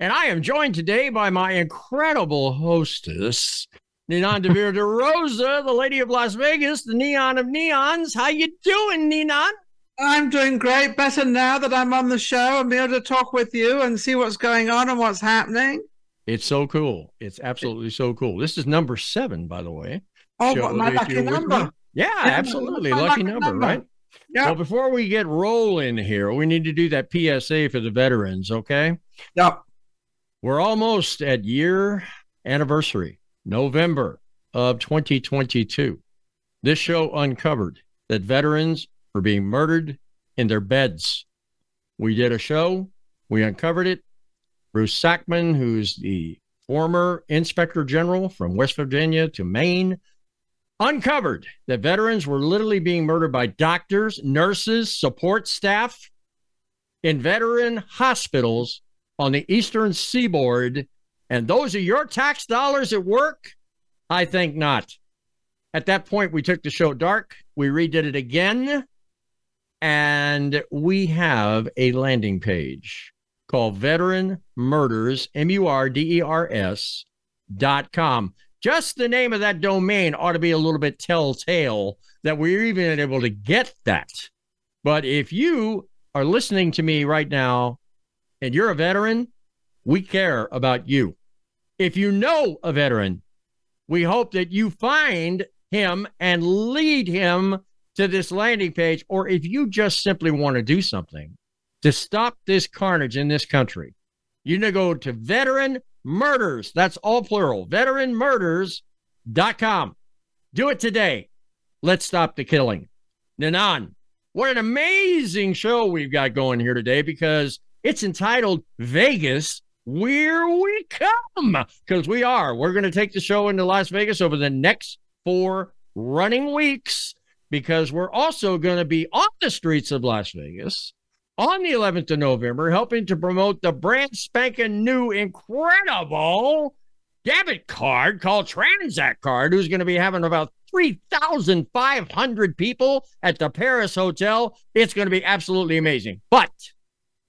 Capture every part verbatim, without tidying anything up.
And I am joined today by my incredible hostess, Ninon DeVere DeRosa, the lady of Las Vegas, the Neon of Neons. How you doing, Ninon? I'm doing great. Better now that I'm on the show and be able to talk with you and see what's going on and what's happening. It's so cool. It's absolutely so cool. This is number seven, by the way. Oh, what, my lucky number. Yeah, yeah, absolutely. Lucky, lucky number, number, right? Yeah. Well, before we get rolling here, we need to do that P S A for the veterans, okay? Yep. We're almost at year anniversary, November of twenty twenty-two. This show uncovered that veterans were being murdered in their beds. We did a show. We uncovered it. Bruce Sackman, who's the former inspector general from West Virginia to Maine, uncovered that veterans were literally being murdered by doctors, nurses, support staff in veteran hospitals on the Eastern Seaboard, and those are your tax dollars at work? I think not. At that point, we took the show dark. We redid it again, and we have a landing page called Veteran Murders, M U R D E R S, dot com. Just the name of that domain ought to be a little bit telltale that we're even able to get that. But if you are listening to me right now, and you're a veteran, we care about you. If you know a veteran, we hope that you find him and lead him to this landing page. Or if you just simply want to do something to stop this carnage in this country, you need to go to Veteran Murders. That's all plural. veteran murders dot com. Do it today. Let's stop the killing. Ninon, what an amazing show we've got going here today, because it's entitled Vegas, Where We Come, because we are. We're going to take the show into Las Vegas over the next four running weeks, because we're also going to be on the streets of Las Vegas on the eleventh of November, helping to promote the brand spanking new incredible debit card called Transact Card, who's going to be having about three thousand five hundred people at the Paris Hotel. It's going to be absolutely amazing. But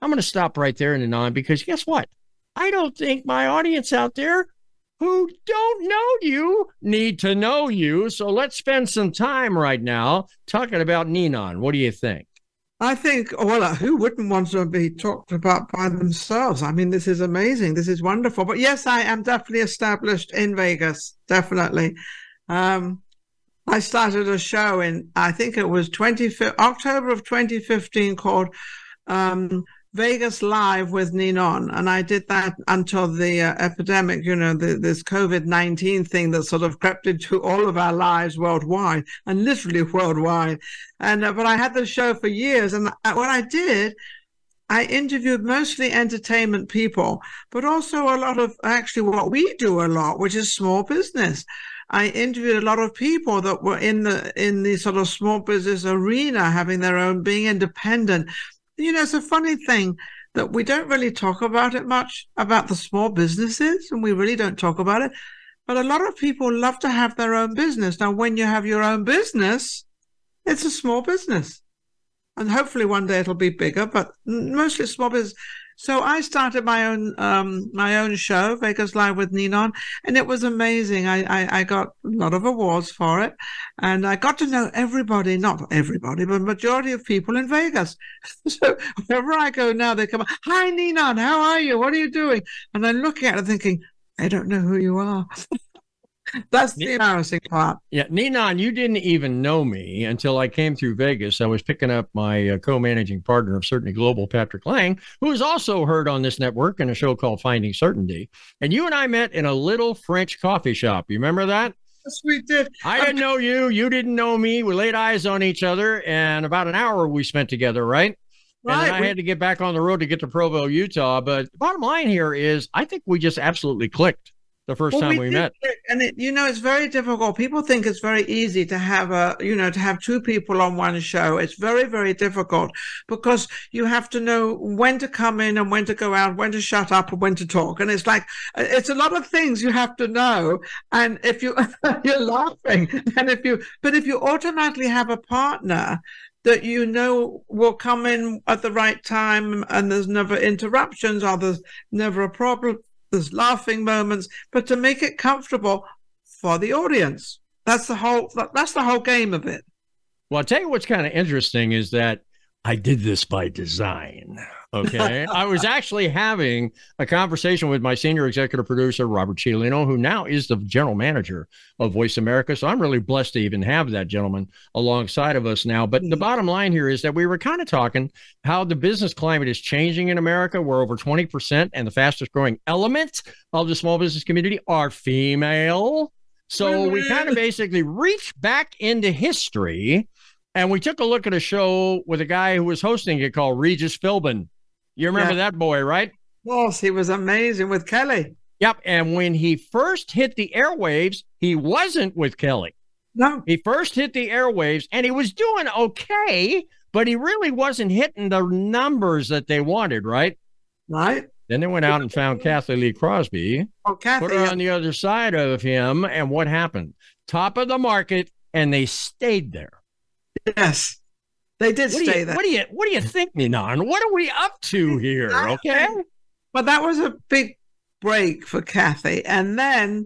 I'm going to stop right there, Ninon, because guess what? I don't think my audience out there who don't know you need to know you. So let's spend some time right now talking about Ninon. What do you think? I think, well, who wouldn't want to be talked about by themselves? I mean, this is amazing. This is wonderful. But yes, I am definitely established in Vegas. Definitely. Um, I started a show in, I think it was October of twenty fifteen called um, Vegas Live with Ninon, and I did that until the uh, epidemic, you know, the, this covid nineteen thing that sort of crept into all of our lives worldwide, and literally worldwide. And uh, but I had the show for years, and what I did, I interviewed mostly entertainment people, but also a lot of actually what we do a lot, which is small business. I interviewed a lot of people that were in the in the sort of small business arena, having their own, being independent. You know, it's a funny thing that we don't really talk about it much, about the small businesses, and we really don't talk about it. But a lot of people love to have their own business. Now, when you have your own business, it's a small business. And hopefully one day it'll be bigger, but mostly small business. So I started my own um, my own show, Vegas Live with Ninon, and it was amazing. I, I, I got a lot of awards for it, and I got to know everybody, not everybody, but majority of people in Vegas. So wherever I go now, they come, "Hi, Ninon, how are you? What are you doing?" And I'm looking at it thinking, I don't know who you are. That's the embarrassing part. Yeah, Ninon, you didn't even know me until I came through Vegas. I was picking up my uh, co-managing partner of Certainty Global, Patrick Lang, who is also heard on this network in a show called Finding Certainty. And you and I met in a little French coffee shop. You remember that? Yes, we did. I didn't know you. You didn't know me. We laid eyes on each other, and about an hour we spent together, right? Right. And I we- had to get back on the road to get to Provo, Utah. But the bottom line here is I think we just absolutely clicked. The first well, time we, we met. It, and it, you know, it's very difficult. People think it's very easy to have a, you know, to have two people on one show. It's very, very difficult because you have to know when to come in and when to go out, when to shut up and when to talk. And it's like, it's a lot of things you have to know. And if you, you're laughing and if you, but if you automatically have a partner that you know will come in at the right time and there's never interruptions or there's never a problem. There's laughing moments, but to make it comfortable for the audience. That's the whole, that's the whole game of it. Well, I'll tell you what's kind of interesting is that I did this by design. Okay. I was actually having a conversation with my senior executive producer, Robert Ciolino, who now is the general manager of Voice America. So I'm really blessed to even have that gentleman alongside of us now. But the bottom line here is that we were kind of talking how the business climate is changing in America. We're over twenty percent and the fastest growing element of the small business community are female. So we kind of basically reached back into history. And we took a look at a show with a guy who was hosting it called Regis Philbin. You remember yeah. that boy, right? Yes, he was amazing with Kelly. Yep. And when he first hit the airwaves, he wasn't with Kelly. No. He first hit the airwaves and he was doing okay, but he really wasn't hitting the numbers that they wanted, right? Right. Then they went out and found Kathy Lee Crosby, oh, Kathy, put her on the other side of him. And what happened? Top of the market, and they stayed there. Yes, they did what stay you, there. What do you What do you think, Ninon? What are we up to here? Okay, well, that was a big break for Kathy, and then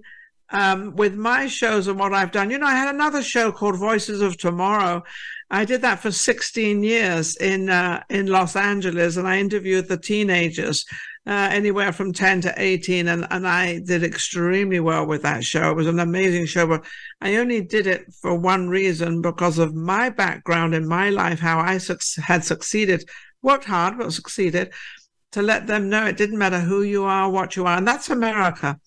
um, with my shows and what I've done, you know, I had another show called Voices of Tomorrow. I did that for sixteen years in uh, in Los Angeles, and I interviewed the teenagers. Uh, anywhere from ten to eighteen, and, and I did extremely well with that show. It was an amazing show, but I only did it for one reason, because of my background in my life, how I su- had succeeded, worked hard, but succeeded, to let them know it didn't matter who you are, what you are, and that's America.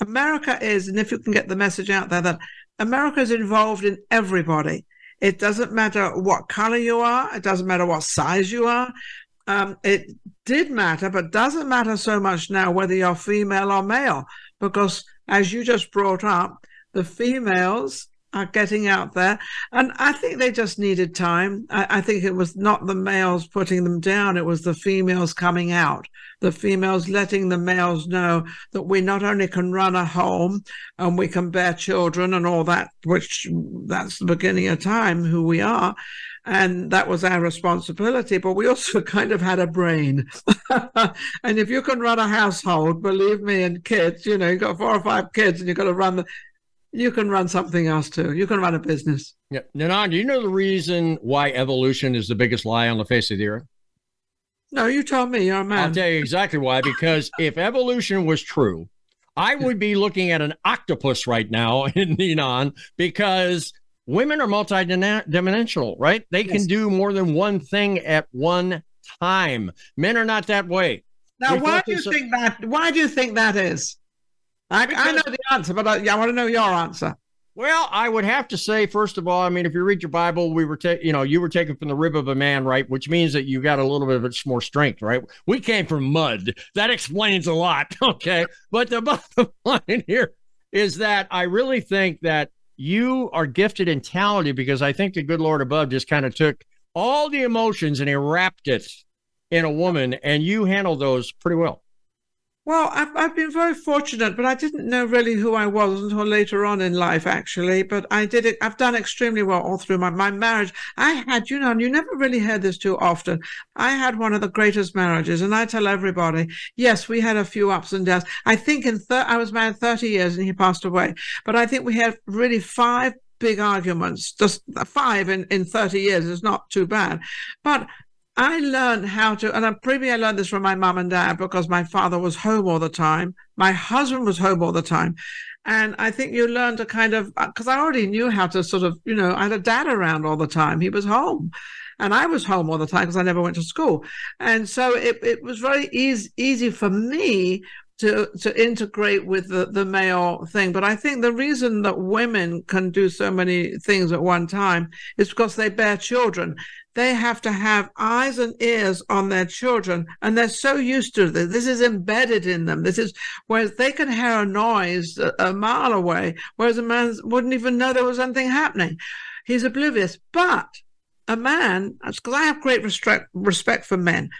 America is, and if you can get the message out there, that America is involved in everybody. It doesn't matter what color you are. It doesn't matter what size you are. Um, it did matter, but doesn't matter so much now whether you're female or male, because as you just brought up, the females are getting out there. And I think they just needed time. I, I think it was not the males putting them down. It was the females coming out, the females letting the males know that we not only can run a home and we can bear children and all that, which that's the beginning of time, who we are. And that was our responsibility, but we also kind of had a brain. And if you can run a household, believe me, and kids, you know, you've got four or five kids and you've got to run the, you can run something else too. You can run a business. Yeah. Ninon, do you know the reason why evolution is the biggest lie on the face of the earth? No, you tell me. You're a man. I'll tell you exactly why, because if evolution was true, I would be looking at an octopus right now in Ninon, because women are multidimensional, right? They yes. can do more than one thing at one time. Men are not that way. Now, we why do you so- think that? Why do you think that is? I, I know the answer, but I, I want to know your answer. Well, I would have to say, first of all, I mean, if you read your Bible, we were, ta- you know, you were taken from the rib of a man, right? Which means that you got a little bit of more strength, right? We came from mud. That explains a lot, okay? But the bottom line here is that I really think that you are gifted and talented, because I think the good Lord above just kind of took all the emotions and he wrapped it in a woman, and you handled those pretty well. Well, I've, I've been very fortunate, but I didn't know really who I was until later on in life, actually. But I did it. I've done extremely well all through my, my marriage. I had, you know, and you never really heard this too often. I had one of the greatest marriages, and I tell everybody, yes, we had a few ups and downs. I think in thir- I was married thirty years and he passed away, but I think we had really five big arguments, just five in, in thirty years. It's not too bad. But I learned how to, and I'm probably I learned this from my mom and dad because my father was home all the time. My husband was home all the time. And I think you learn to kind of, because I already knew how to sort of, you know, I had a dad around all the time. He was home. And I was home all the time because I never went to school. And so it, it was very easy, easy for me to to integrate with the, the male thing. But I think the reason that women can do so many things at one time is because they bear children. They have to have eyes and ears on their children, and they're so used to this. This is embedded in them. This is, whereas they can hear a noise a, a mile away, whereas a man wouldn't even know there was anything happening. He's oblivious. But a man, because I have great respect, respect for men,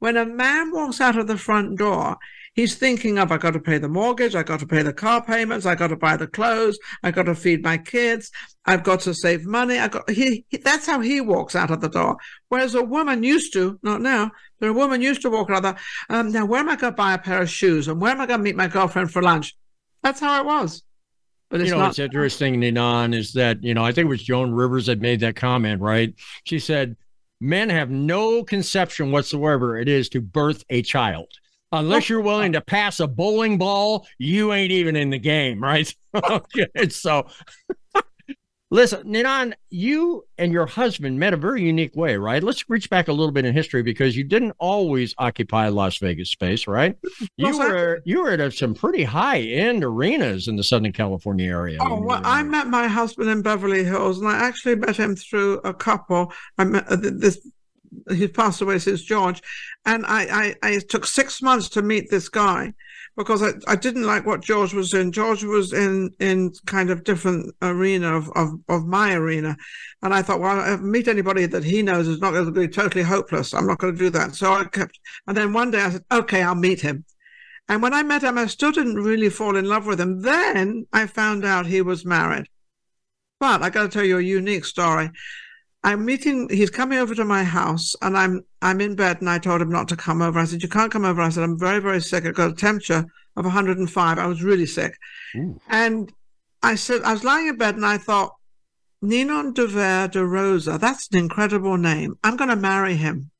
when a man walks out of the front door, he's thinking of, I got to pay the mortgage, I got to pay the car payments, I got to buy the clothes, I got to feed my kids, I've got to save money. I got he, he. That's how he walks out of the door. Whereas a woman used to, not now, but a woman used to walk out of the, um, now where am I going to buy a pair of shoes and where am I going to meet my girlfriend for lunch? That's how it was. But it's you know, not- it's interesting, Ninon, is that, you know, I think it was Joan Rivers that made that comment, right? She said, men have no conception whatsoever it is to birth a child. Unless you're willing to pass a bowling ball, you ain't even in the game, right? Okay, so listen, Ninon, you and your husband met a very unique way, right? Let's reach back a little bit in history because you didn't always occupy Las Vegas space, right? You were you were at some pretty high-end arenas in the Southern California area. Oh, well, I met my husband in Beverly Hills, and I actually met him through a couple. I met this. He's passed away since George, and I, I, I took six months to meet this guy because I, I didn't like what George was in. George was in, in kind of different arena of, of, of my arena, and I thought, well, if I meet anybody that he knows is not going to be totally hopeless. I'm not going to do that. So I kept, and then one day I said, okay, I'll meet him. And when I met him, I still didn't really fall in love with him. Then I found out he was married. But I got to tell you a unique story. I'm meeting, he's coming over to my house, and I'm I'm in bed, and I told him not to come over. I said, you can't come over. I said, I'm very, very sick. I've got a temperature of one hundred five. I was really sick. Ooh. And I said, I was lying in bed, and I thought, Ninon DeVere DeRosa, that's an incredible name. I'm going to marry him.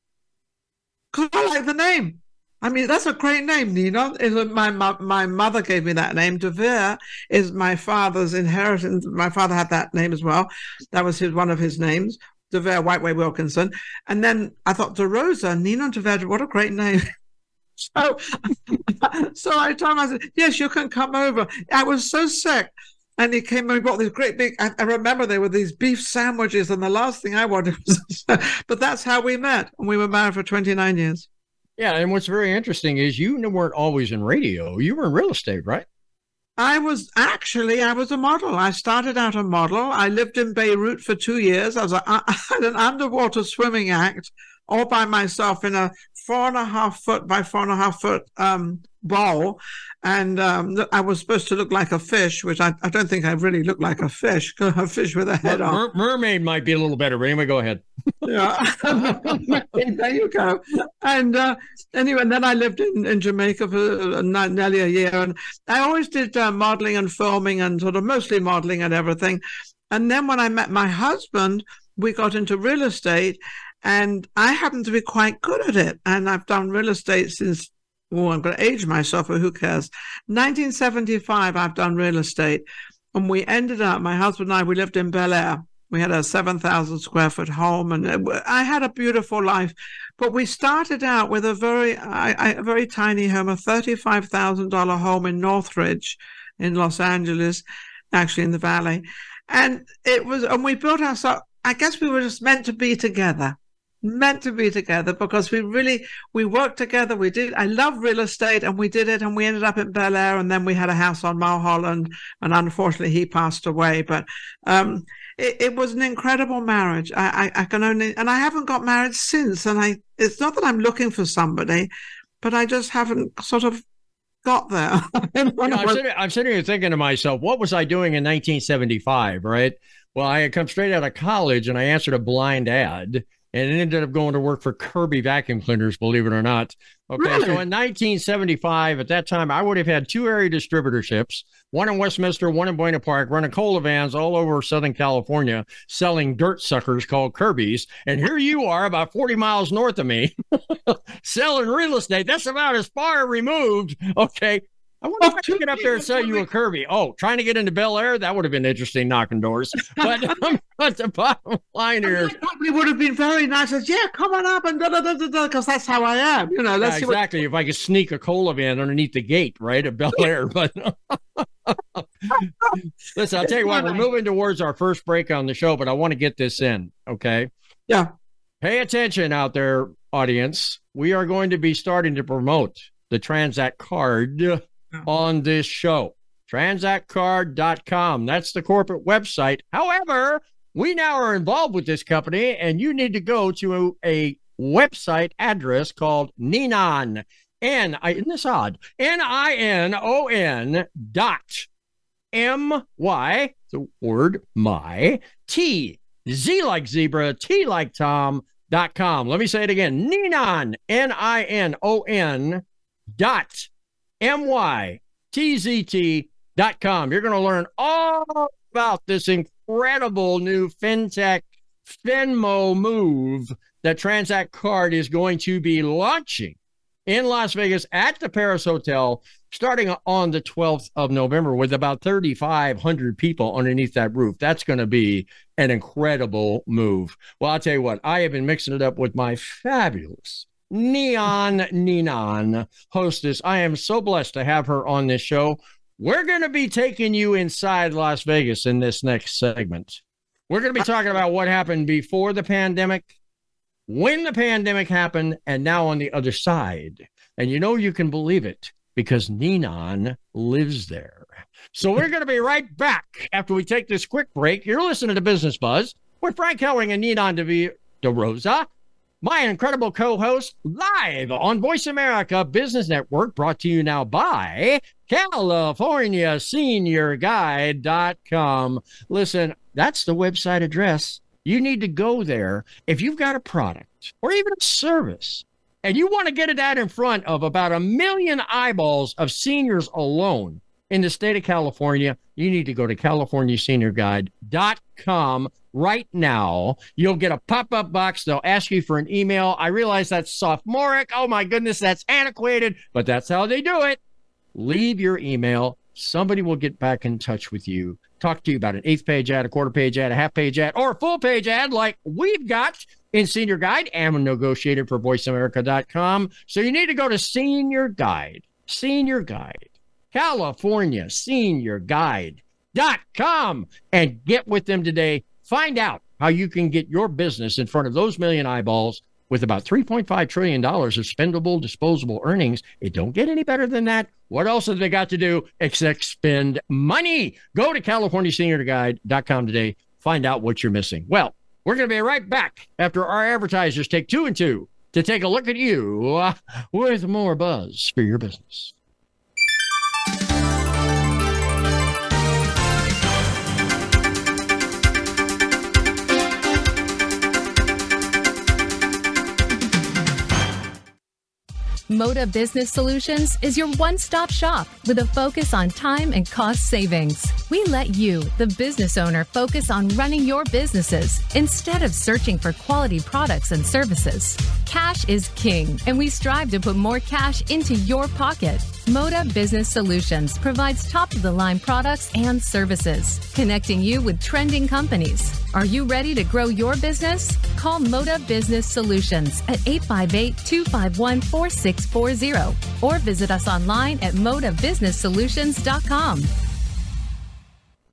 Because I like the name. I mean, that's a great name, Ninon. My, my, my mother gave me that name. DeVere is my father's inheritance. My father had that name as well. That was his one of his names. DeVere Whiteway Wilkinson. And then I thought, DeRosa, Ninon DeVere, what a great name. so, so I told him, I said, yes, you can come over. I was so sick. And he came and he bought these great big, I, I remember they were these beef sandwiches. And the last thing I wanted was, but that's how we met. And we were married for twenty-nine years. Yeah. And what's very interesting is you weren't always in radio. You were in real estate, right? I was actually, I was a model. I started out a model. I lived in Beirut for two years. I was a, I had an underwater swimming act all by myself in a four and a half foot by four and a half foot um, bowl. And um, I was supposed to look like a fish, which I, I don't think I really looked like a fish, a fish with a head Mer- on. Mermaid might be a little better, but anyway, go ahead. Yeah, there you go. And uh, anyway, and then I lived in, in Jamaica for nearly a year. And I always did uh, modeling and filming and sort of mostly modeling and everything. And then when I met my husband, we got into real estate, and I happen to be quite good at it. And I've done real estate since, oh, I'm going to age myself, but who cares? nineteen seventy-five, I've done real estate. And we ended up, my husband and I, we lived in Bel Air. We had a seven thousand square foot home, and I had a beautiful life. But we started out with a very, I, a very tiny home, a thirty-five thousand dollars home in Northridge in Los Angeles, actually in the Valley. And it was, and we built ourselves, I guess we were just meant to be together. meant to be together because we really, we worked together. We did, I love real estate, and we did it, and we ended up in Bel Air, and then we had a house on Mulholland, and unfortunately he passed away, but um, it, it was an incredible marriage. I, I, I can only, and I haven't got married since, and I, it's not that I'm looking for somebody, but I just haven't sort of got there. you know, I'm, sitting, I'm sitting here thinking to myself, what was I doing in nineteen seventy-five, right? Well, I had come straight out of college, and I answered a blind ad. and ended up going to work for Kirby vacuum cleaners, believe it or not. Okay, really? So in nineteen seventy-five, at that time, I would have had two area distributorships, one in Westminster, one in Buena Park, running cola vans all over Southern California, selling dirt suckers called Kirby's. And here you are about forty miles north of me selling real estate. That's about as far removed. Okay. I wonder if I could get up there and sell you a Kirby. Oh, trying to get into Bel Air? That would have been interesting, knocking doors. But what's the bottom line here? It probably would have been very nice. As, yeah, come on up and da da da da da, because that's how I am. You know, that's yeah, exactly. What... If I could sneak a cola van underneath the gate, right, at Bel Air. But listen, I'll tell you what, we're moving towards our first break on the show, but I want to get this in, okay? Yeah. Pay attention out there, audience. We are going to be starting to promote the Transact Card on this show. transact card dot com, that's the corporate website. However, we now are involved with this company, and you need to go to a website address called Ninon, N I isn't this odd? N I N O N dot M Y, the word my, T, Z like zebra, T like Tom, dot com. Let me say it again. Ninon, N I N O N dot M Y T Z T dot com. You're going to learn all about this incredible new FinTech Venmo move that Transact Card is going to be launching in Las Vegas at the Paris Hotel starting on the twelfth of November with about thirty-five hundred people underneath that roof. That's going to be an incredible move. Well, I'll tell you what, I have been mixing it up with my fabulous Ninon Ninon hostess. I am so blessed to have her on this show. We're going to be taking you inside Las Vegas in this next segment. We're going to be talking about what happened before the pandemic, when the pandemic happened, and now on the other side. And you know you can believe it because Ninon lives there. So we're going to be right back after we take this quick break. You're listening to Business Buzz with Frank Helring and Ninon DeVere DeRosa, my incredible co-host, live on Voice America Business Network, brought to you now by California Senior Guide dot com. Listen, that's the website address. You need to go there. If you've got a product or even a service, and you want to get it out in front of about a million eyeballs of seniors alone in the state of California, you need to go to California Senior Guide dot com. Right now, you'll get a pop-up box. They'll ask you for an email. I realize that's sophomoric. Oh, my goodness, that's antiquated, but that's how they do it. Leave your email. Somebody will get back in touch with you, talk to you about an eighth-page ad, a quarter-page ad, a half-page ad, or a full-page ad like we've got in Senior Guide and negotiated for voice america dot com. So you need to go to Senior Guide, Senior Guide, California Senior Guide dot com and get with them today. Find out how you can get your business in front of those million eyeballs with about three point five trillion dollars of spendable, disposable earnings. It don't get any better than that. What else have they got to do except spend money? Go to California Senior Guide dot com today. Find out what you're missing. Well, we're going to be right back after our advertisers take two and two to take a look at you uh, with more buzz for your business. Moda Business Solutions is your one-stop shop with a focus on time and cost savings. We let you, the business owner, focus on running your businesses instead of searching for quality products and services. Cash is king, and we strive to put more cash into your pocket. Moda Business Solutions provides top-of-the-line products and services, connecting you with trending companies. Are you ready to grow your business? Call Moda Business Solutions at eight five eight, two five one, four six four zero or visit us online at moda business solutions dot com.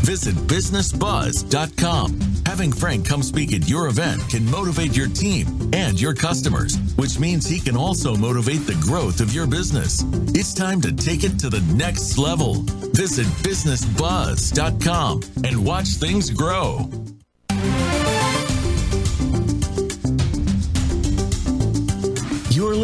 Visit business buzz dot com. Having Frank come speak at your event can motivate your team and your customers, which means he can also motivate the growth of your business. It's time to take it to the next level. Visit business buzz dot com and watch things grow. You're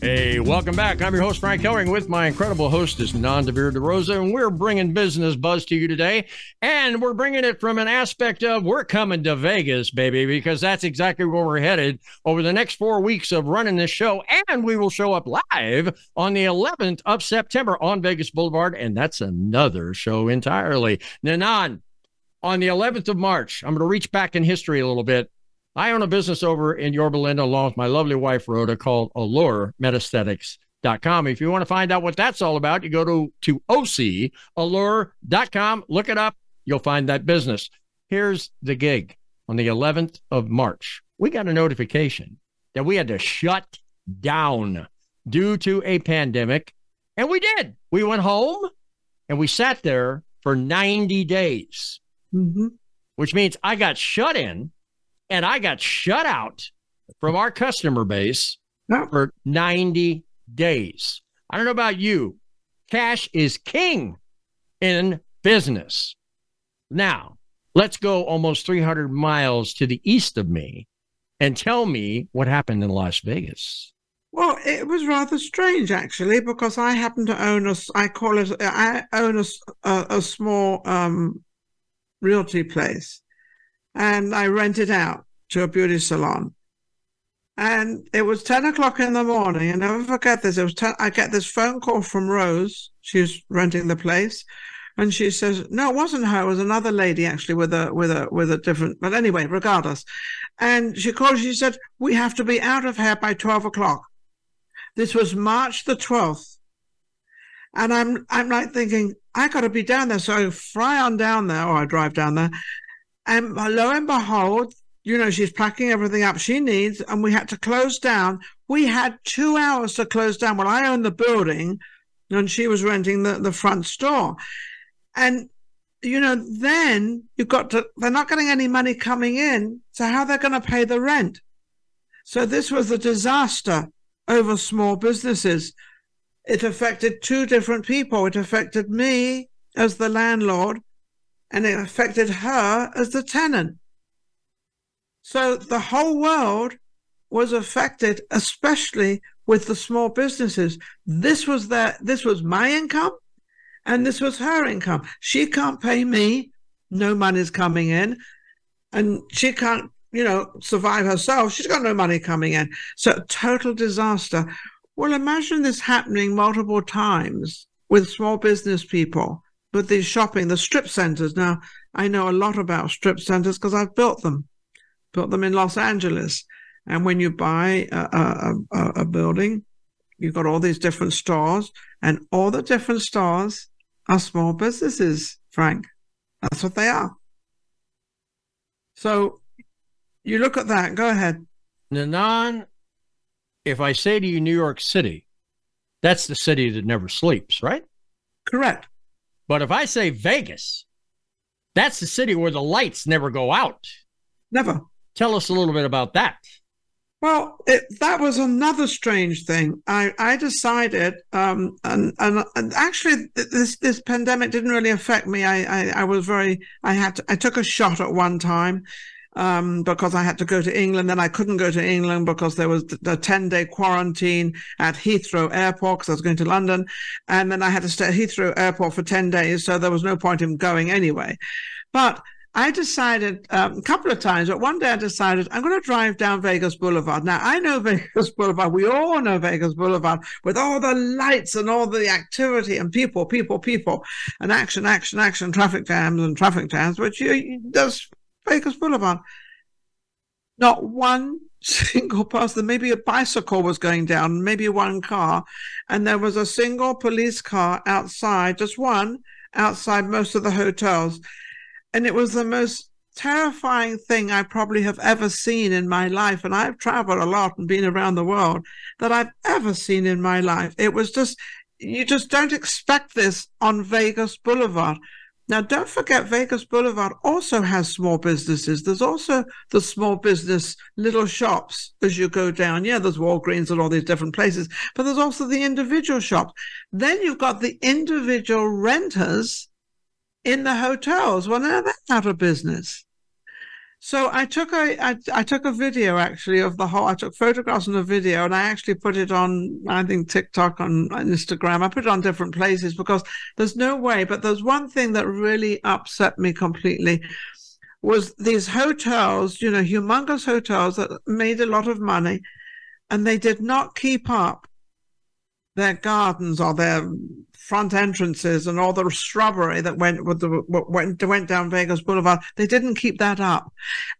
Hey, welcome back. I'm your host, Frank Helring, with my incredible hostess, Ninon DeVere DeRosa, and we're bringing Business Buzz to you today, and we're bringing it from an aspect of we're coming to Vegas, baby, because that's exactly where we're headed over the next four weeks of running this show, and we will show up live on the eleventh of September on Vegas Boulevard, and that's another show entirely. Ninon, on the eleventh of March, I'm going to reach back in history a little bit. I own a business over in Yorba Linda along with my lovely wife, Rhoda, called allure met aesthetics dot com. If you want to find out what that's all about, you go to, to O C allure dot com, look it up, you'll find that business. Here's the gig. On the eleventh of March, we got a notification that we had to shut down due to a pandemic, and we did. We went home, and we sat there for ninety days, mm-hmm. which means I got shut in. And I got shut out from our customer base for ninety days. I don't know about you. Cash is king in business. Now, let's go almost three hundred miles to the east of me and tell me what happened in Las Vegas. Well, it was rather strange, actually, because I happen to own a, I call it, I own a, a, a small um, realty place. And I rent it out to a beauty salon. And it was ten o'clock in the morning. And I'll never forget this. It was ten, I get this phone call from Rose. She's renting the place. And she says, no, it wasn't her. It was another lady, actually, with a with a, with a different... But anyway, regardless. And she called. She said, we have to be out of here by twelve o'clock. This was March the twelfth. And I'm, I'm like thinking, I got to be down there. So I fly on down there, or I drive down there. And lo and behold, you know, she's packing everything up she needs, and we had to close down. We had two hours to close down. Well, I owned the building, and she was renting the, the front store. And, you know, then you've got to, they're not getting any money coming in, so how are they going to pay the rent? So this was a disaster over small businesses. It affected two different people. It affected me as the landlord, and it affected her as the tenant. So the whole world was affected, especially with the small businesses. This was their, this was my income, and this was her income. She can't pay me, no money's coming in, and she can't, you know, survive herself. She's got no money coming in. So total disaster. Well, imagine this happening multiple times with small business people. With the shopping, the strip centers. Now, I know a lot about strip centers because I've built them, built them in Los Angeles. And when you buy a, a, a building, you've got all these different stores, and all the different stores are small businesses, Frank. That's what they are. So you look at that. Go ahead. Ninon, if I say to you New York City, that's the city that never sleeps, right? Correct. But if I say Vegas, that's the city where the lights never go out. Never. Tell us a little bit about that. Well, it, that was another strange thing. I, I decided, um, and, and, and actually this, this pandemic didn't really affect me. I, I, I was very, I had to, I took a shot at one time um, because I had to go to England. Then I couldn't go to England because there was the ten-day quarantine at Heathrow Airport because I was going to London. And then I had to stay at Heathrow Airport for ten days. So there was no point in going anyway. But I decided um, a couple of times, but one day I decided I'm going to drive down Vegas Boulevard. Now, I know Vegas Boulevard. We all know Vegas Boulevard with all the lights and all the activity and people, people, people, and action, action, action, traffic jams and traffic jams, which you, you, that's Vegas Boulevard. Not one single person. Maybe a bicycle was going down, maybe one car, and there was a single police car outside, just one, outside most of the hotels. And it was the most terrifying thing I probably have ever seen in my life. And I've traveled a lot and been around the world that I've ever seen in my life. It was just, you just don't expect this on Vegas Boulevard. Now, don't forget, Vegas Boulevard also has small businesses. There's also the small business little shops as you go down. Yeah, there's Walgreens and all these different places, but there's also the individual shops. Then you've got the individual renters in the hotels. Well, now that's out of business. So I took a, I, I took a video actually of the whole, I took photographs and a video, and I actually put it on, I think, TikTok, on, on Instagram. I put it on different places because there's no way. But there's one thing that really upset me completely was these hotels, you know, humongous hotels that made a lot of money, and they did not keep up their gardens or their front entrances and all the shrubbery that went with the went went down Vegas Boulevard. They didn't keep that up.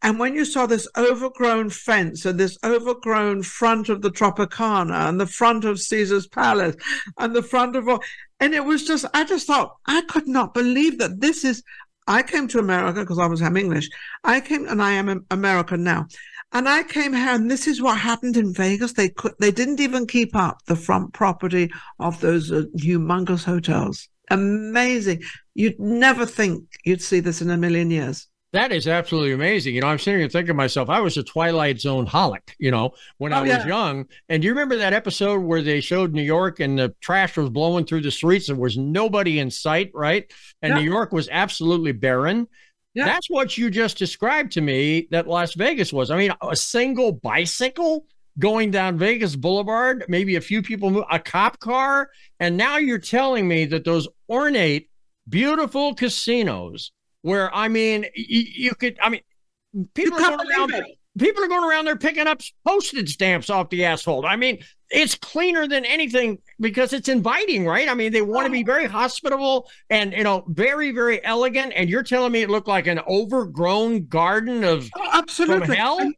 And when you saw this overgrown fence and this overgrown front of the Tropicana and the front of Caesar's Palace and the front of all, and it was just, I just thought, I could not believe that this is, I came to America because I was I'm English. I came, and I am American now. And I came here, and this is what happened in Vegas. They could, they didn't even keep up the front property of those uh, humongous hotels. Amazing. You'd never think you'd see this in a million years. That is absolutely amazing. You know, I'm sitting here thinking to myself, I was a Twilight Zone holic, you know, when oh, I yeah. was young. And do you remember that episode where they showed New York and the trash was blowing through the streets? There was nobody in sight, right? And yeah. New York was absolutely barren. Yeah. That's what you just described to me that Las Vegas was. I mean, a single bicycle going down Vegas Boulevard, maybe a few people, move, a cop car. And now you're telling me that those ornate, beautiful casinos where, I mean, you, you could, I mean, people are, going around, people are going around there picking up postage stamps off the asshole. I mean, it's cleaner than anything because it's inviting, right? I mean, they want to be very hospitable and, you know, very, very elegant. And you're telling me it looked like an overgrown garden of oh, absolutely. From hell? And,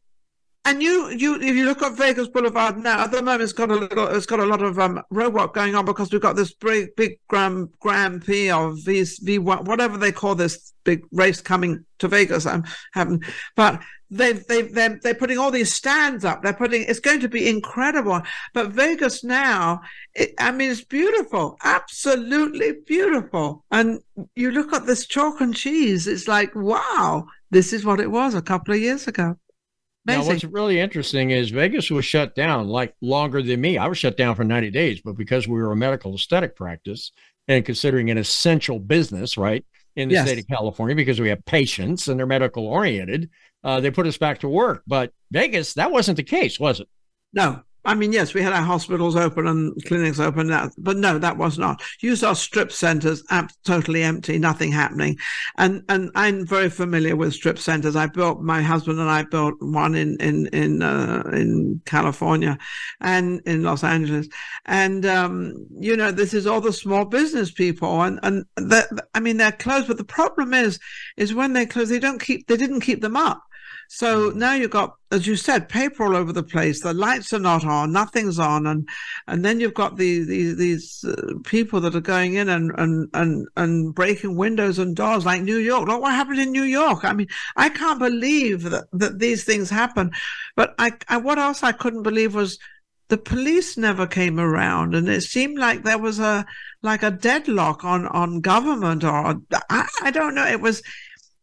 and you, you, if you look at Vegas Boulevard now, at the moment, it's got a little, it's got a lot of um, roadwork going on because we've got this big, big Grand Grand Prix or V, V, whatever they call this big race coming to Vegas. I'm having, but. They they they're, they're putting all these stands up. They're putting it's going to be incredible. But Vegas now, it, I mean, it's beautiful, absolutely beautiful. And you look at this chalk and cheese. It's like, wow, this is what it was a couple of years ago. Amazing. Now, what's really interesting is Vegas was shut down like longer than me. I was shut down for ninety days, but because we were a medical aesthetic practice and considering an essential business, right, in the yes. state of California, because we have patients and they're medical oriented. Uh, they put us back to work. But Vegas, that wasn't the case, was it? No. I mean, yes, we had our hospitals open and clinics open, but no, that was not. You saw strip centers ab- totally empty, nothing happening. And and I'm very familiar with strip centers. I built, my husband and I built one in in in, uh, in California and in Los Angeles. And, um, you know, this is all the small business people. And, and the, I mean, they're closed, but the problem is, is when they close, they don't keep, they didn't keep them up. So now you've got, as you said, paper all over the place. The lights are not on, nothing's on, and and then you've got the, the, these uh, people that are going in and, and and and breaking windows and doors like New York. Look what happened in New York. I mean, I can't believe that, that these things happen. But I, I what else I couldn't believe was the police never came around, and it seemed like there was a like a deadlock on, on government, or I, I don't know. It was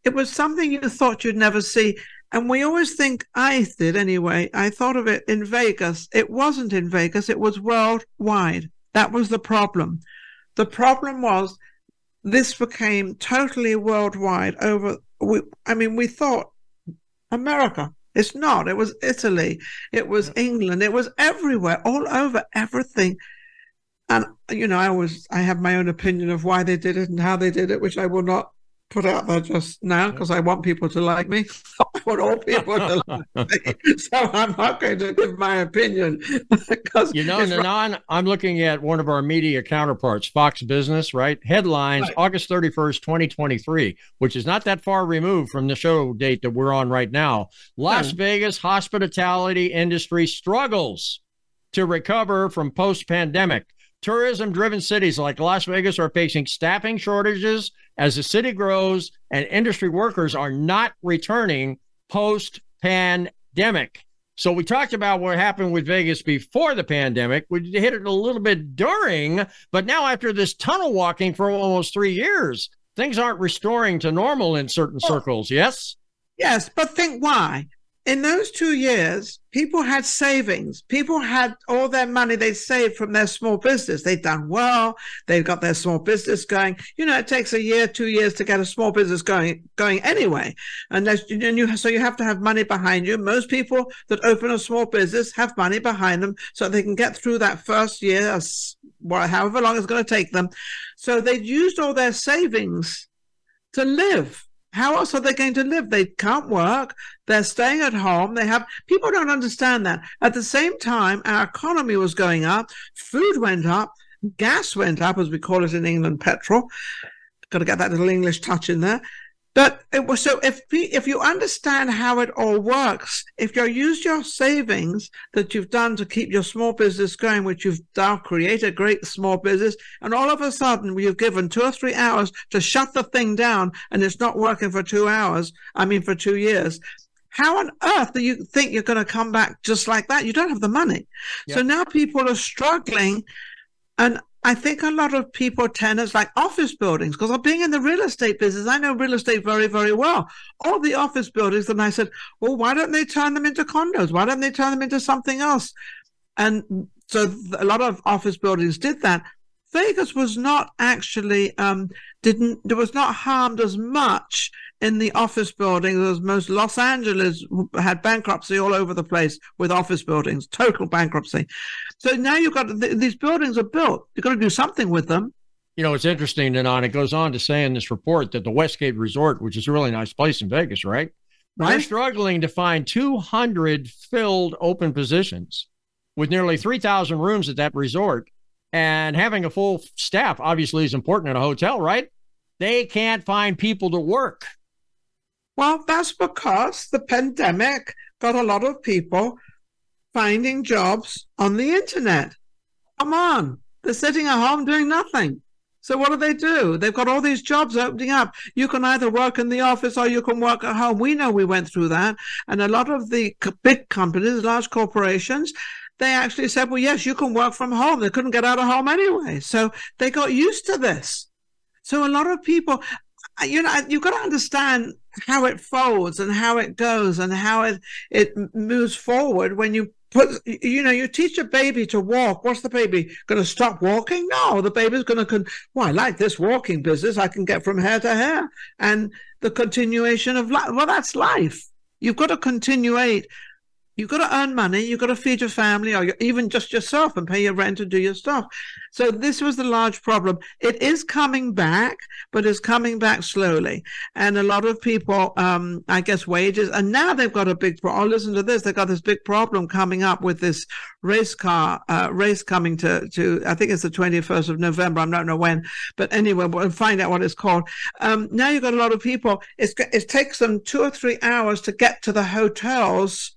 it was something you thought you'd never see. And we always think, I did anyway, I thought of it in Vegas. It wasn't in Vegas. It was worldwide. That was the problem. The problem was this became totally worldwide. Over, we, I mean, we thought America. It's not. It was Italy. It was England. It was everywhere, all over, everything. And, you know, I always, I have my own opinion of why they did it and how they did it, which I will not put out there just now because I want people to like me. I want all people to like me. So I'm not going to give my opinion. Because you know, Ninon, I'm looking at one of our media counterparts, Fox Business, right? Headlines, right. August thirty-first, twenty twenty-three, which is not that far removed from the show date that we're on right now. Las no. Vegas hospitality industry struggles to recover from post-pandemic. Tourism-driven cities like Las Vegas are facing staffing shortages as the city grows and industry workers are not returning post-pandemic. So we talked about what happened with Vegas before the pandemic. We hit it a little bit during, but now after this tunnel walking for almost three years, things aren't restoring to normal in certain circles, yes? Yes, but think why. In those two years, people had savings. People had all their money they saved from their small business. They'd done well. They've got their small business going. You know, it takes a year, two years to get a small business going going anyway. And, and you, so you have to have money behind you. Most people that open a small business have money behind them so they can get through that first year, or however long it's going to take them. So they'd used all their savings to live. How else are they going to live? They can't work. They're staying at home. They have people don't understand that. At the same time, our economy was going up. Food went up. Gas went up, as we call it in England, petrol. Got to get that little English touch in there. But it was so if if you understand how it all works, if you use your savings that you've done to keep your small business going, which you've now created a great small business, and all of a sudden you've given two or three hours to shut the thing down and it's not working for two hours, I mean for two years, how on earth do you think you're going to come back just like that? You don't have the money. Yep. So now people are struggling, and I think a lot of people, tenants, like office buildings, because I'm being in the real estate business, I know real estate very, very well. All the office buildings, and I said, well, why don't they turn them into condos? Why don't they turn them into something else? And so a lot of office buildings did that. Vegas was not actually, um, didn't, it was not harmed as much in the office buildings as most. Los Angeles had bankruptcy all over the place with office buildings, total bankruptcy. So now you've got, th- these buildings are built. You've got to do something with them. You know, it's interesting, Ninon, it goes on to say in this report that the Westgate Resort, which is a really nice place in Vegas, right? Right. They're struggling to find two hundred filled open positions with nearly three thousand rooms at that resort. And having a full staff obviously is important at a hotel, right? They can't find people to work. Well, that's because the pandemic got a lot of people finding jobs on the internet. Come on, they're sitting at home doing nothing. So what do they do? They've got all these jobs opening up. You can either work in the office or you can work at home. We know we went through that. And a lot of the big companies, large corporations, they actually said, well, yes, you can work from home. They couldn't get out of home anyway. So they got used to this. So a lot of people, you know, you've got to understand how it folds and how it goes and how it, it moves forward. When you put, you know, you teach a baby to walk. What's the baby going to stop walking? No, the baby's going to, con- well, I like this walking business. I can get from hair to hair. And the continuation of life. Well, that's life. You've got to continuate You've got to earn money. You've got to feed your family or your, even just yourself and pay your rent and do your stuff. So this was the large problem. It is coming back, but it's coming back slowly. And a lot of people, um, I guess, wages. And now they've got a big problem. Oh, listen to this. They've got this big problem coming up with this race car uh, race coming to, to, I think it's the twenty-first of November. I don't know when. But anyway, we'll find out what it's called. Um, now you've got a lot of people. It's, it takes them two or three hours to get to the hotels,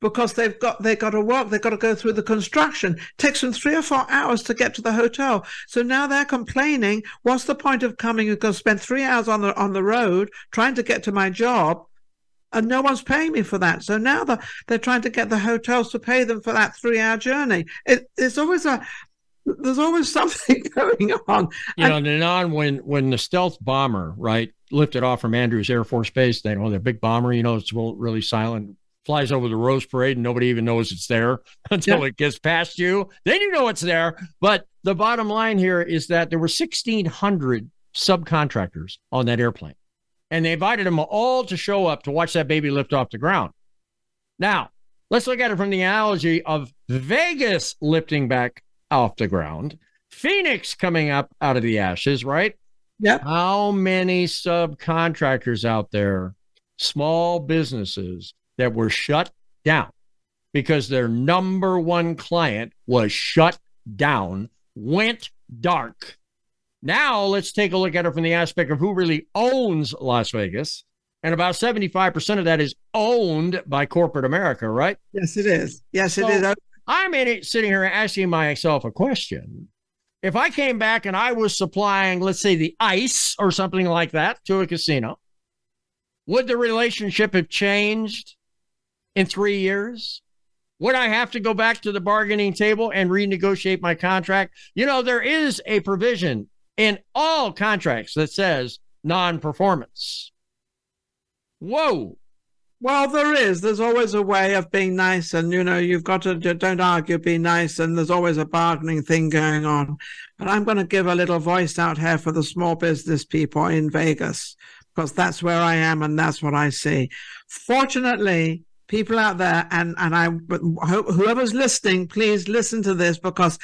because they've got they got to work, they've got to go through the construction. It takes them three or four hours to get to the hotel. So now they're complaining, what's the point of coming? You're going to spend three hours on the on the road trying to get to my job, and no one's paying me for that. So now the, they're trying to get the hotels to pay them for that three-hour journey. It, it's always a there's always something going on. You know, Ninon, when when the stealth bomber right lifted off from Andrews Air Force Base, they know the big bomber. You know, it's really silent. Flies over the Rose Parade, and nobody even knows it's there until yeah. it gets past you. Then you know it's there. But the bottom line here is that there were sixteen hundred subcontractors on that airplane, and they invited them all to show up to watch that baby lift off the ground. Now, let's look at it from the analogy of Vegas lifting back off the ground, Phoenix coming up out of the ashes, right? Yeah. How many subcontractors out there, small businesses, that were shut down because their number one client was shut down, went dark. Now let's take a look at it from the aspect of who really owns Las Vegas. And about seventy-five percent of that is owned by corporate America, right? Yes, it is. Yes, so it is. I'm in it, sitting here asking myself a question. If I came back and I was supplying, let's say, the ice or something like that to a casino, would the relationship have changed in three years? Would I have to go back to the bargaining table and renegotiate my contract? You know, there is a provision in all contracts that says non-performance. Whoa. Well, there is. There's always a way of being nice, and, you know, you've got to don't argue, be nice, and there's always a bargaining thing going on. But I'm going to give a little voice out here for the small business people in Vegas, because that's where I am and that's what I see. Fortunately, people out there, and, and I hope whoever's listening, please listen to this, because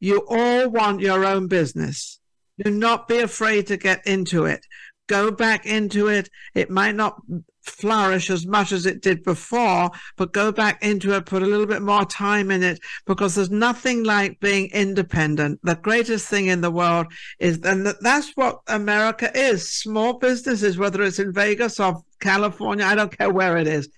you all want your own business. Do not be afraid to get into it. Go back into it. It might not flourish as much as it did before, but go back into it, put a little bit more time in it, because there's nothing like being independent. The greatest thing in the world is, and that's what America is, small businesses, whether it's in Vegas or California, I don't care where it is.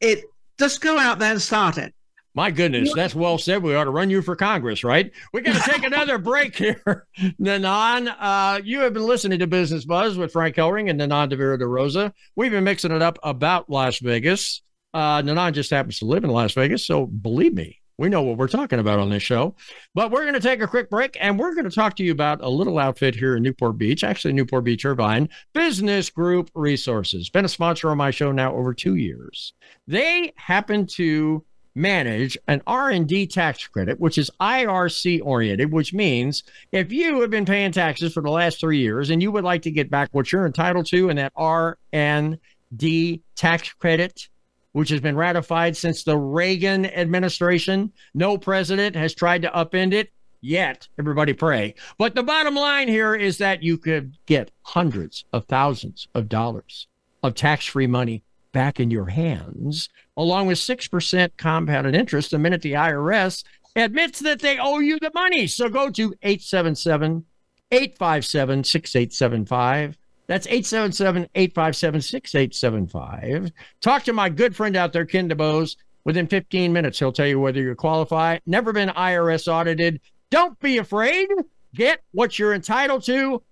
It just go out there and start it. My goodness, that's well said. We ought to run you for Congress, right? We're going to take another break here, Ninon. Uh, you have been listening to Business Buzz with Frank Helring and Ninon DeVere DeRosa. We've been mixing it up about Las Vegas. Uh, Ninon just happens to live in Las Vegas, so believe me, we know what we're talking about on this show. But we're going to take a quick break, and we're going to talk to you about a little outfit here in Newport Beach, actually Newport Beach, Irvine, Business Group Resources. Been a sponsor on my show now over two years. They happen to manage an R and D tax credit, which is I R C oriented, which means if you have been paying taxes for the last three years and you would like to get back what you're entitled to in that R and D tax credit, which has been ratified since the Reagan administration, no president has tried to upend it yet. Everybody pray. But the bottom line here is that you could get hundreds of thousands of dollars of tax-free money back in your hands, along with six percent compounded interest the minute the I R S admits that they owe you the money. So go to eight seven seven, eight five seven, six eight seven five. That's eight seven seven, eight five seven, six eight seven five. Talk to my good friend out there, Ken DeBose. Within fifteen minutes, he'll tell you whether you qualify. Never been I R S audited. Don't be afraid. Get what you're entitled to.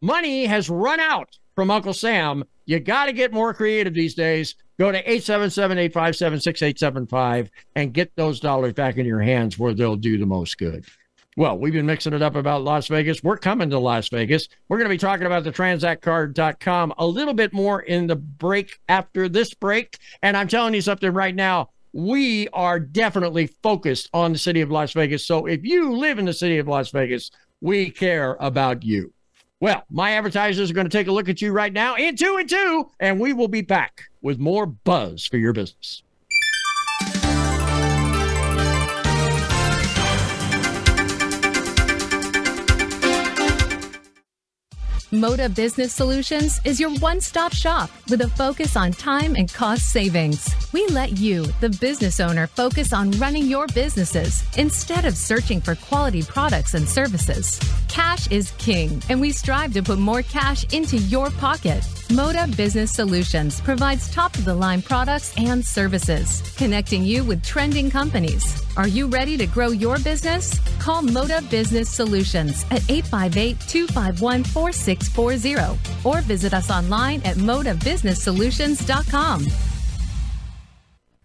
Money has run out from Uncle Sam. You got to get more creative these days. Go to eight seven seven, eight five seven, six eight seven five and get those dollars back in your hands where they'll do the most good. Well, we've been mixing it up about Las Vegas. We're coming to Las Vegas. We're going to be talking about the transact card dot com a little bit more in the break after this break. And I'm telling you something right now. We are definitely focused on the city of Las Vegas. So if you live in the city of Las Vegas, we care about you. Well, my advertisers are going to take a look at you right now in two and two, and we will be back with more buzz for your business. Moda Business Solutions is your one-stop shop with a focus on time and cost savings. We let you, the business owner, focus on running your businesses instead of searching for quality products and services. Cash is king, and we strive to put more cash into your pocket. Moda Business Solutions provides top-of-the-line products and services, connecting you with trending companies. Are you ready to grow your business? Call Moda Business Solutions at eight five eight, two five one, four six four zero or visit us online at moda business solutions dot com.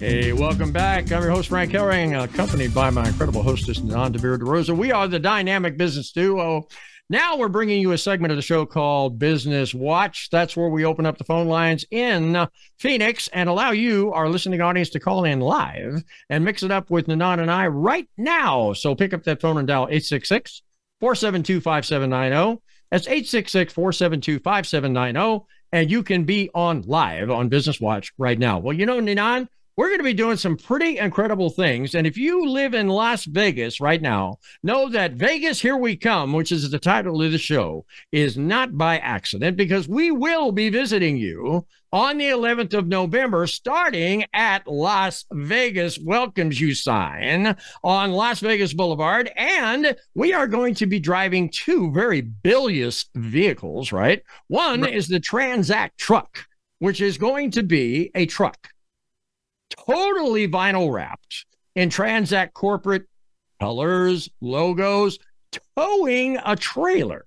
Hey, welcome back. I'm your host, Frank Helring, accompanied by my incredible hostess, Ninon DeVere DeRosa. We are the dynamic business duo. Now we're bringing you a segment of the show called Business Watch. That's where we open up the phone lines in Phoenix and allow you, our listening audience, to call in live and mix it up with Ninon and I right now. So pick up that phone and dial eight six six, four seven two, five seven nine zero. That's eight six six, four seven two, five seven nine zero. And you can be on live on Business Watch right now. Well, you know, Ninon, we're going to be doing some pretty incredible things. And if you live in Las Vegas right now, know that Vegas Here We Come, which is the title of the show, is not by accident, because we will be visiting you on the eleventh of November, starting at Las Vegas Welcomes You sign on Las Vegas Boulevard. And we are going to be driving two very bilious vehicles, right? One right. is the Transact truck, which is going to be a truck totally vinyl wrapped in Transact corporate colors, logos, towing a trailer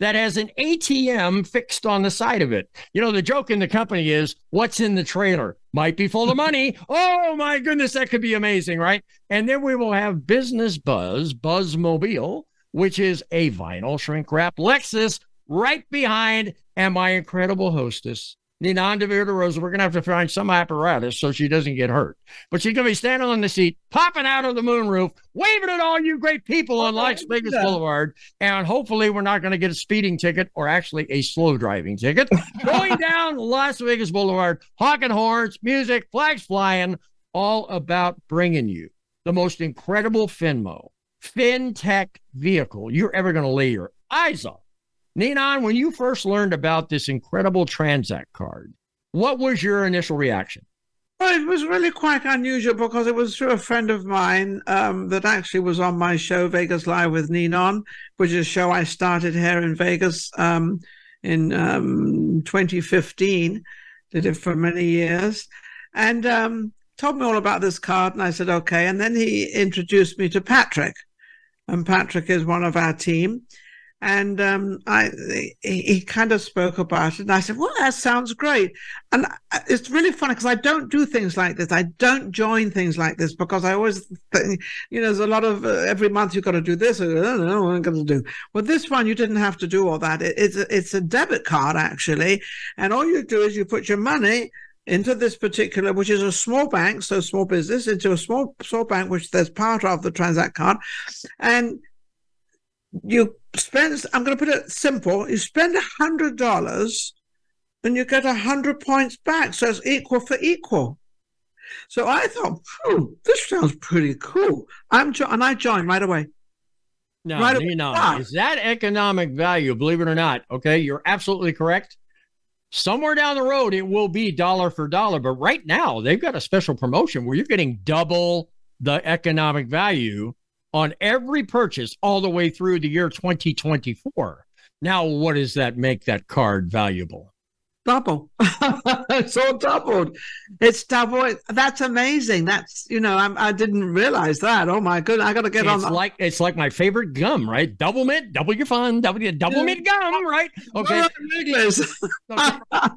that has an A T M fixed on the side of it. You know, the joke in the company is, what's in the trailer? Might be full of money. Oh, my goodness, that could be amazing, right? And then we will have Business Buzz, Buzzmobile, which is a vinyl shrink wrap Lexus right behind, and my incredible hostess, Ninon DeVere DeRosa. We're going to have to find some apparatus so she doesn't get hurt. But she's going to be standing on the seat, popping out of the moonroof, waving at all you great people on Las Vegas Boulevard. And hopefully we're not going to get a speeding ticket, or actually a slow driving ticket. Going down Las Vegas Boulevard, honking horns, music, flags flying, all about bringing you the most incredible Finmo, FinTech vehicle you're ever going to lay your eyes on. Ninon, when you first learned about this incredible Transact card, What was your initial reaction? Well, it was really quite unusual because it was through a friend of mine um, that actually was on my show, Vegas Live with Ninon, which is a show I started here in Vegas um, in um, twenty fifteen. Did it for many years. And um, told me all about this card, and I said, okay. And then he introduced me to Patrick. And Patrick is one of our team. And um, I, he, he kind of spoke about it. And I said, well, that sounds great. And it's really funny because I don't do things like this. I don't join things like this because I always think, you know, there's a lot of uh, every month you've got to do this. I don't know what I'm going to do. Well, this one, you didn't have to do all that. It, it's, a, it's a debit card, actually. And all you do is you put your money into this particular, which is a small bank, so small business, into a small, small bank, which there's part of the Transact card. And you spend, I'm going to put it simple, you spend one hundred dollars and you get one hundred points back. So it's equal for equal. So I thought, oh, this sounds pretty cool. I'm jo- And I joined right away. No, right away. No. Is that economic value, believe it or not? Okay, you're absolutely correct. Somewhere down the road, it will be dollar for dollar. But right now, they've got a special promotion where you're getting double the economic value on every purchase all the way through the year twenty twenty-four. Now, what does that make that card valuable? Double. It's all doubled. It's double. That's amazing. That's, you know, I'm, I didn't realize that. Oh, my goodness. I got to get it's on. It's like it's like my favorite gum, right? Double mint, double your fun, double your double mint gum, right? Okay. okay.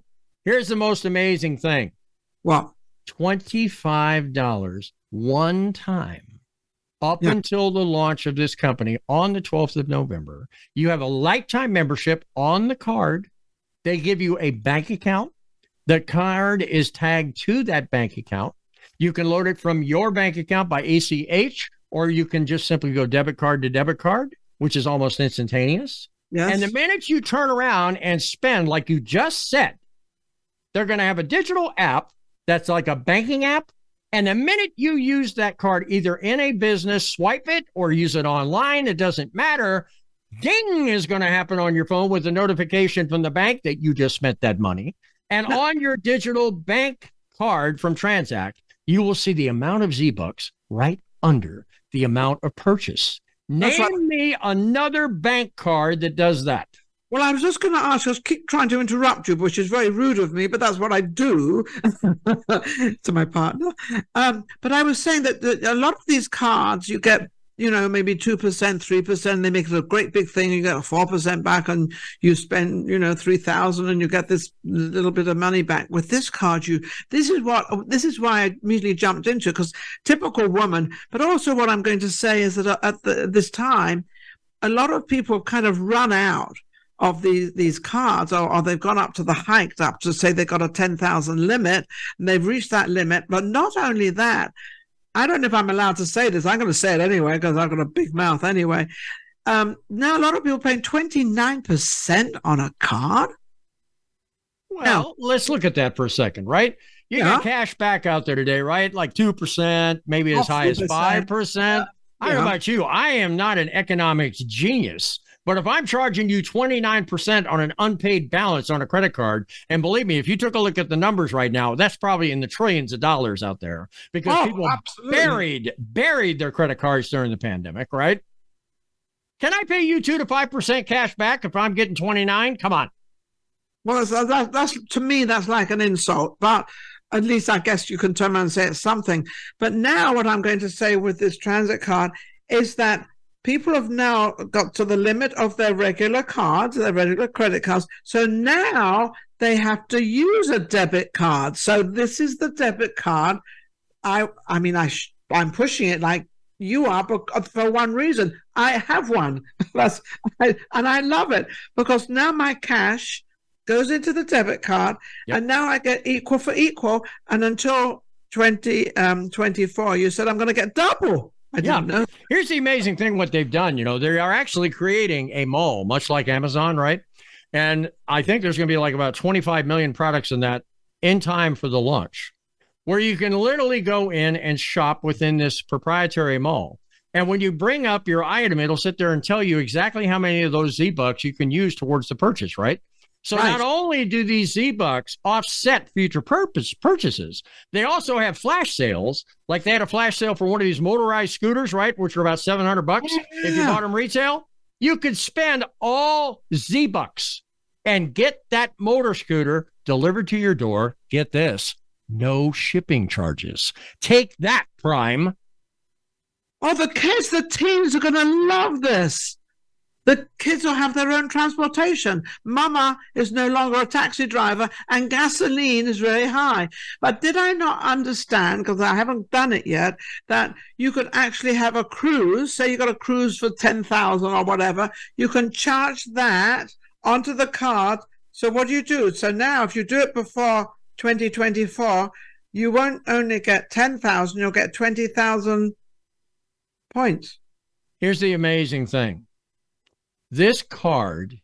Here's the most amazing thing. What? twenty-five dollars one time. Up yeah. until the launch of this company on the twelfth of November, you have a lifetime membership on the card. They give you a bank account. The card is tagged to that bank account. You can load it from your bank account by A C H, or you can just simply go debit card to debit card, which is almost instantaneous. Yes. And the minute you turn around and spend, like you just said, they're going to have a digital app that's like a banking app. And the minute you use that card, either in a business, swipe it, or use it online, it doesn't matter, ding is going to happen on your phone with a notification from the bank that you just spent that money. And on your digital bank card from Transact, you will see the amount of Z-Bucks right under the amount of purchase. Name right. me another bank card that does that. Well, I was just going to ask us, keep trying to interrupt you, which is very rude of me, but that's what I do to my partner. Um, but I was saying that, that a lot of these cards, you get, you know, maybe two percent, three percent, they make it a great big thing. You get a four percent back and you spend, you know, three thousand and you get this little bit of money back. With this card, you, this is what, this is why I immediately jumped into it, because typical woman, but also what I'm going to say is that at the, this time, a lot of people have kind of run out of these, these cards, or, or they've gone up to the hiked up to say they've got a ten thousand limit, and they've reached that limit. But not only that, I don't know if I'm allowed to say this. I'm going to say it anyway, because I've got a big mouth anyway. Um, now, a lot of people paying twenty-nine percent on a card. Well, now, let's look at that for a second, right? You yeah. got cash back out there today, right? Like two percent, maybe as oh, high two percent. As five percent. Yeah. I don't know about you. I am not an economics genius. But if I'm charging you twenty-nine percent on an unpaid balance on a credit card, and believe me, if you took a look at the numbers right now, that's probably in the trillions of dollars out there because oh, people absolutely. buried, buried their credit cards during the pandemic, right? Can I pay you two to five percent cash back if I'm getting twenty-nine? Come on. Well, that's, that's to me, that's like an insult, but at least I guess you can turn around and say it's something. But now what I'm going to say with this Transit card is that people have now got to the limit of their regular cards, their regular credit cards. So now they have to use a debit card. So this is the debit card. I I mean, I sh- I'm pushing it like you are for one reason. I have one. That's, I, and I love it because now my cash goes into the debit card yep. and now I get equal for equal. And until twenty twenty-four, you said I'm going to get double. I yeah. know. Here's the amazing thing, what they've done. You know, they are actually creating a mall, much like Amazon, right? And I think there's going to be like about twenty-five million products in that in time for the launch, where you can literally go in and shop within this proprietary mall. And when you bring up your item, it'll sit there and tell you exactly how many of those Z-Bucks you can use towards the purchase, right? So right. Not only do these Z-Bucks offset future purpose purchases, they also have flash sales. Like they had a flash sale for one of these motorized scooters, right, which are about seven hundred bucks. Yeah. If you bought them retail, you could spend all Z-Bucks and get that motor scooter delivered to your door. Get this, no shipping charges. Take that, Prime. Oh, the kids, the teens are going to love this. The kids will have their own transportation. Mama is no longer a taxi driver, and gasoline is very high. But did I not understand, because I haven't done it yet, that you could actually have a cruise, say you got a cruise for ten thousand or whatever, you can charge that onto the card. So what do you do? So now if you do it before twenty twenty-four, you won't only get ten thousand, you'll get twenty thousand points. Here's the amazing thing. This card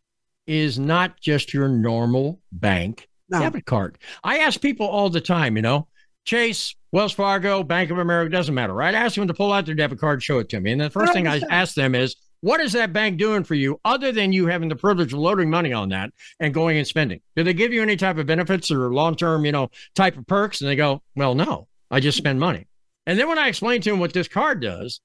is not just your normal bank no. debit card. I ask people all the time, you know, Chase, Wells Fargo, Bank of America, doesn't matter, right? I ask them to pull out their debit card, show it to me. And the first thing I ask them is, what is that bank doing for you other than you having the privilege of loading money on that and going and spending? Do they give you any type of benefits or long-term, you know, type of perks? And they go, well, no, I just spend money. And then when I explain to them what this card does,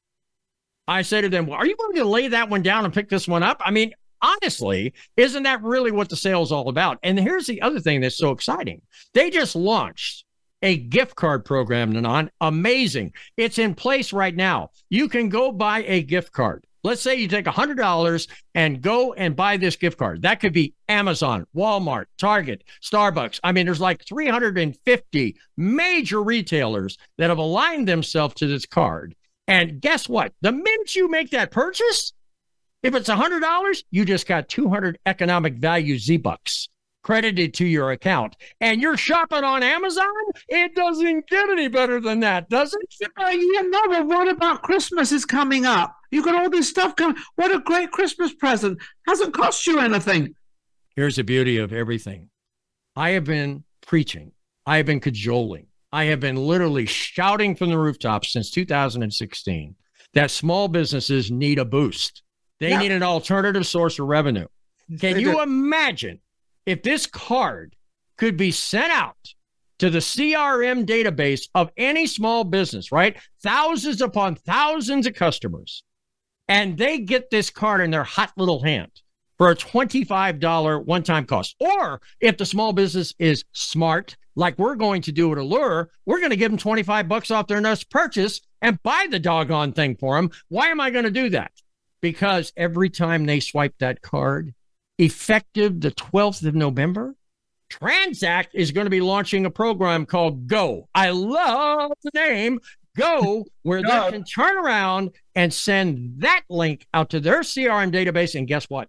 I say to them, well, are you going to lay that one down and pick this one up? I mean, honestly, isn't that really what the sale is all about? And here's the other thing that's so exciting. They just launched a gift card program, Ninon. Amazing. It's in place right now. You can go buy a gift card. Let's say you take one hundred dollars and go and buy this gift card. That could be Amazon, Walmart, Target, Starbucks. I mean, there's like three hundred fifty major retailers that have aligned themselves to this card. And guess what? The minute you make that purchase, if it's one hundred dollars, you just got two hundred economic value Z-Bucks credited to your account. And you're shopping on Amazon? It doesn't get any better than that, does it? Uh, you know, but what about Christmas is coming up? You got all this stuff coming. What a great Christmas present. Hasn't cost you anything. Here's the beauty of everything. I have been preaching. I have been cajoling. I have been literally shouting from the rooftops since two thousand sixteen that small businesses need a boost. They yeah. need an alternative source of revenue. Can they you do. Imagine if this card could be sent out to the C R M database of any small business, right? Thousands upon thousands of customers, and they get this card in their hot little hand for a twenty-five dollars one-time cost. Or if the small business is smart, like we're going to do at Allure, we're going to give them twenty-five bucks off their next purchase and buy the doggone thing for them. Why am I going to do that? Because every time they swipe that card, effective the twelfth of November, Transact is going to be launching a program called Go. I love the name, Go, where Go. They can turn around and send that link out to their C R M database. And guess what?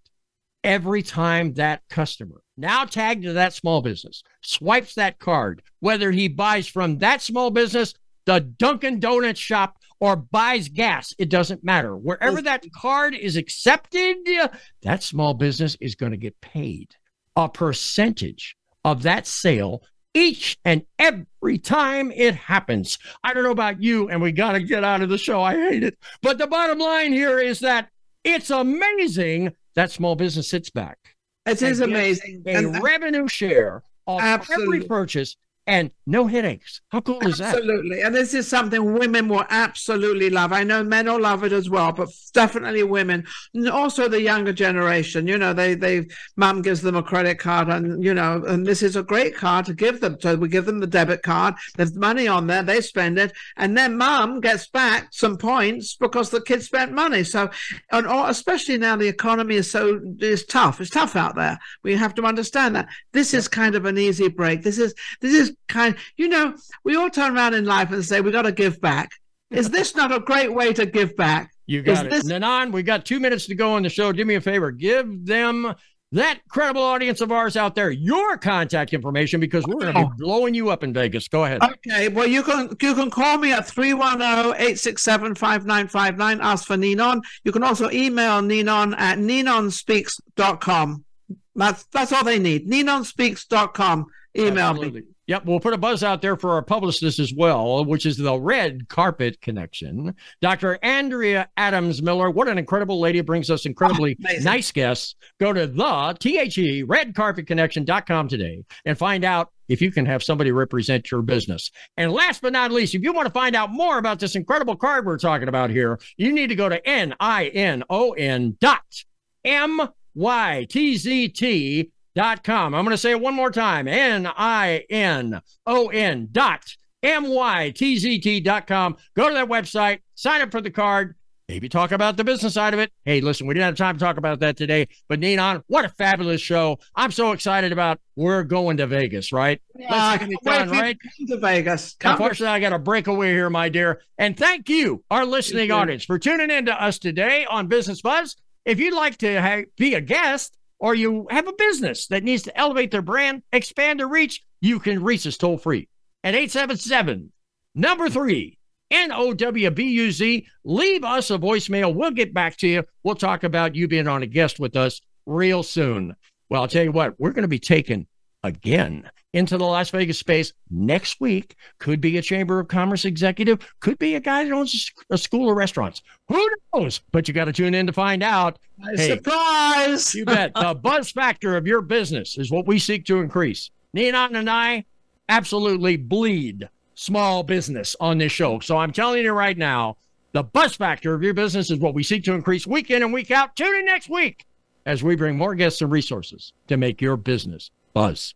Every time that customer, now tagged to that small business, swipes that card, whether he buys from that small business, the Dunkin' Donuts shop, or buys gas, it doesn't matter. Wherever that card is accepted, that small business is going to get paid a percentage of that sale each and every time it happens. I don't know about you, and we got to get out of the show. I hate it. But the bottom line here is that it's amazing. That small business sits back. It is amazing. A and revenue share of absolutely. Every purchase and no headaches. How cool absolutely. Is that? Absolutely. And this is something women will absolutely love. I know men will love it as well, but definitely women. And also the younger generation. You know, they, they, mom gives them a credit card, and, you know, and this is a great card to give them. So we give them the debit card. There's money on there. They spend it. And then mom gets back some points because the kids spent money. So, and especially now the economy is so, is tough. It's tough out there. We have to understand that. This is kind of an easy break. This is, this is, kind you know, we all turn around in life and say we got to give back. Is this not a great way to give back? You got is it this- Ninon, we got two minutes to go on the show. Do me a favor, give them, that credible audience of ours out there, your contact information, because we're going to be blowing you up in Vegas. Go ahead. Okay. Well, you can you can call me at three one zero, eight six seven, five nine five nine. Ask for Ninon. You can also email Ninon at ninon speaks dot com. That's that's all they need. ninon speaks dot com. email Absolutely. me. Yep. We'll put a buzz out there for our publicist as well, which is the Red Carpet Connection. Doctor Andrea Adams-Miller. What an incredible lady. Brings us incredibly oh, nice guests. Go to the T H E red carpet connection dot com today and find out if you can have somebody represent your business. And last but not least, if you want to find out more about this incredible card we're talking about here, you need to go to N I N O N dot M Y T Z T dot com. I'm going to say it one more time. N I N O N dot M Y T Z T dot com. Go to that website, sign up for the card, maybe talk about the business side of it. Hey, listen, we didn't have time to talk about that today, but Ninon, what a fabulous show. I'm so excited about we're going to Vegas, right? Yeah, Let's get it done, right? To Vegas. Come Unfortunately, with- I got to break away here, my dear. And thank you, our listening you audience, for tuning in to us today on Business Buzz. If you'd like to ha- be a guest, or you have a business that needs to elevate their brand, expand their reach, you can reach us toll-free at eight seven seven, number three, N O W B U Z. Leave us a voicemail. We'll get back to you. We'll talk about you being on a guest with us real soon. Well, I'll tell you what, we're going to be taken again into the Las Vegas space next week. Could be a Chamber of Commerce executive. Could be a guy that owns a school of restaurants. Who knows? But you got to tune in to find out. Hey, surprise! You bet. The buzz factor of your business is what we seek to increase. Ninon and I absolutely bleed small business on this show. So I'm telling you right now, the buzz factor of your business is what we seek to increase week in and week out. Tune in next week as we bring more guests and resources to make your business buzz.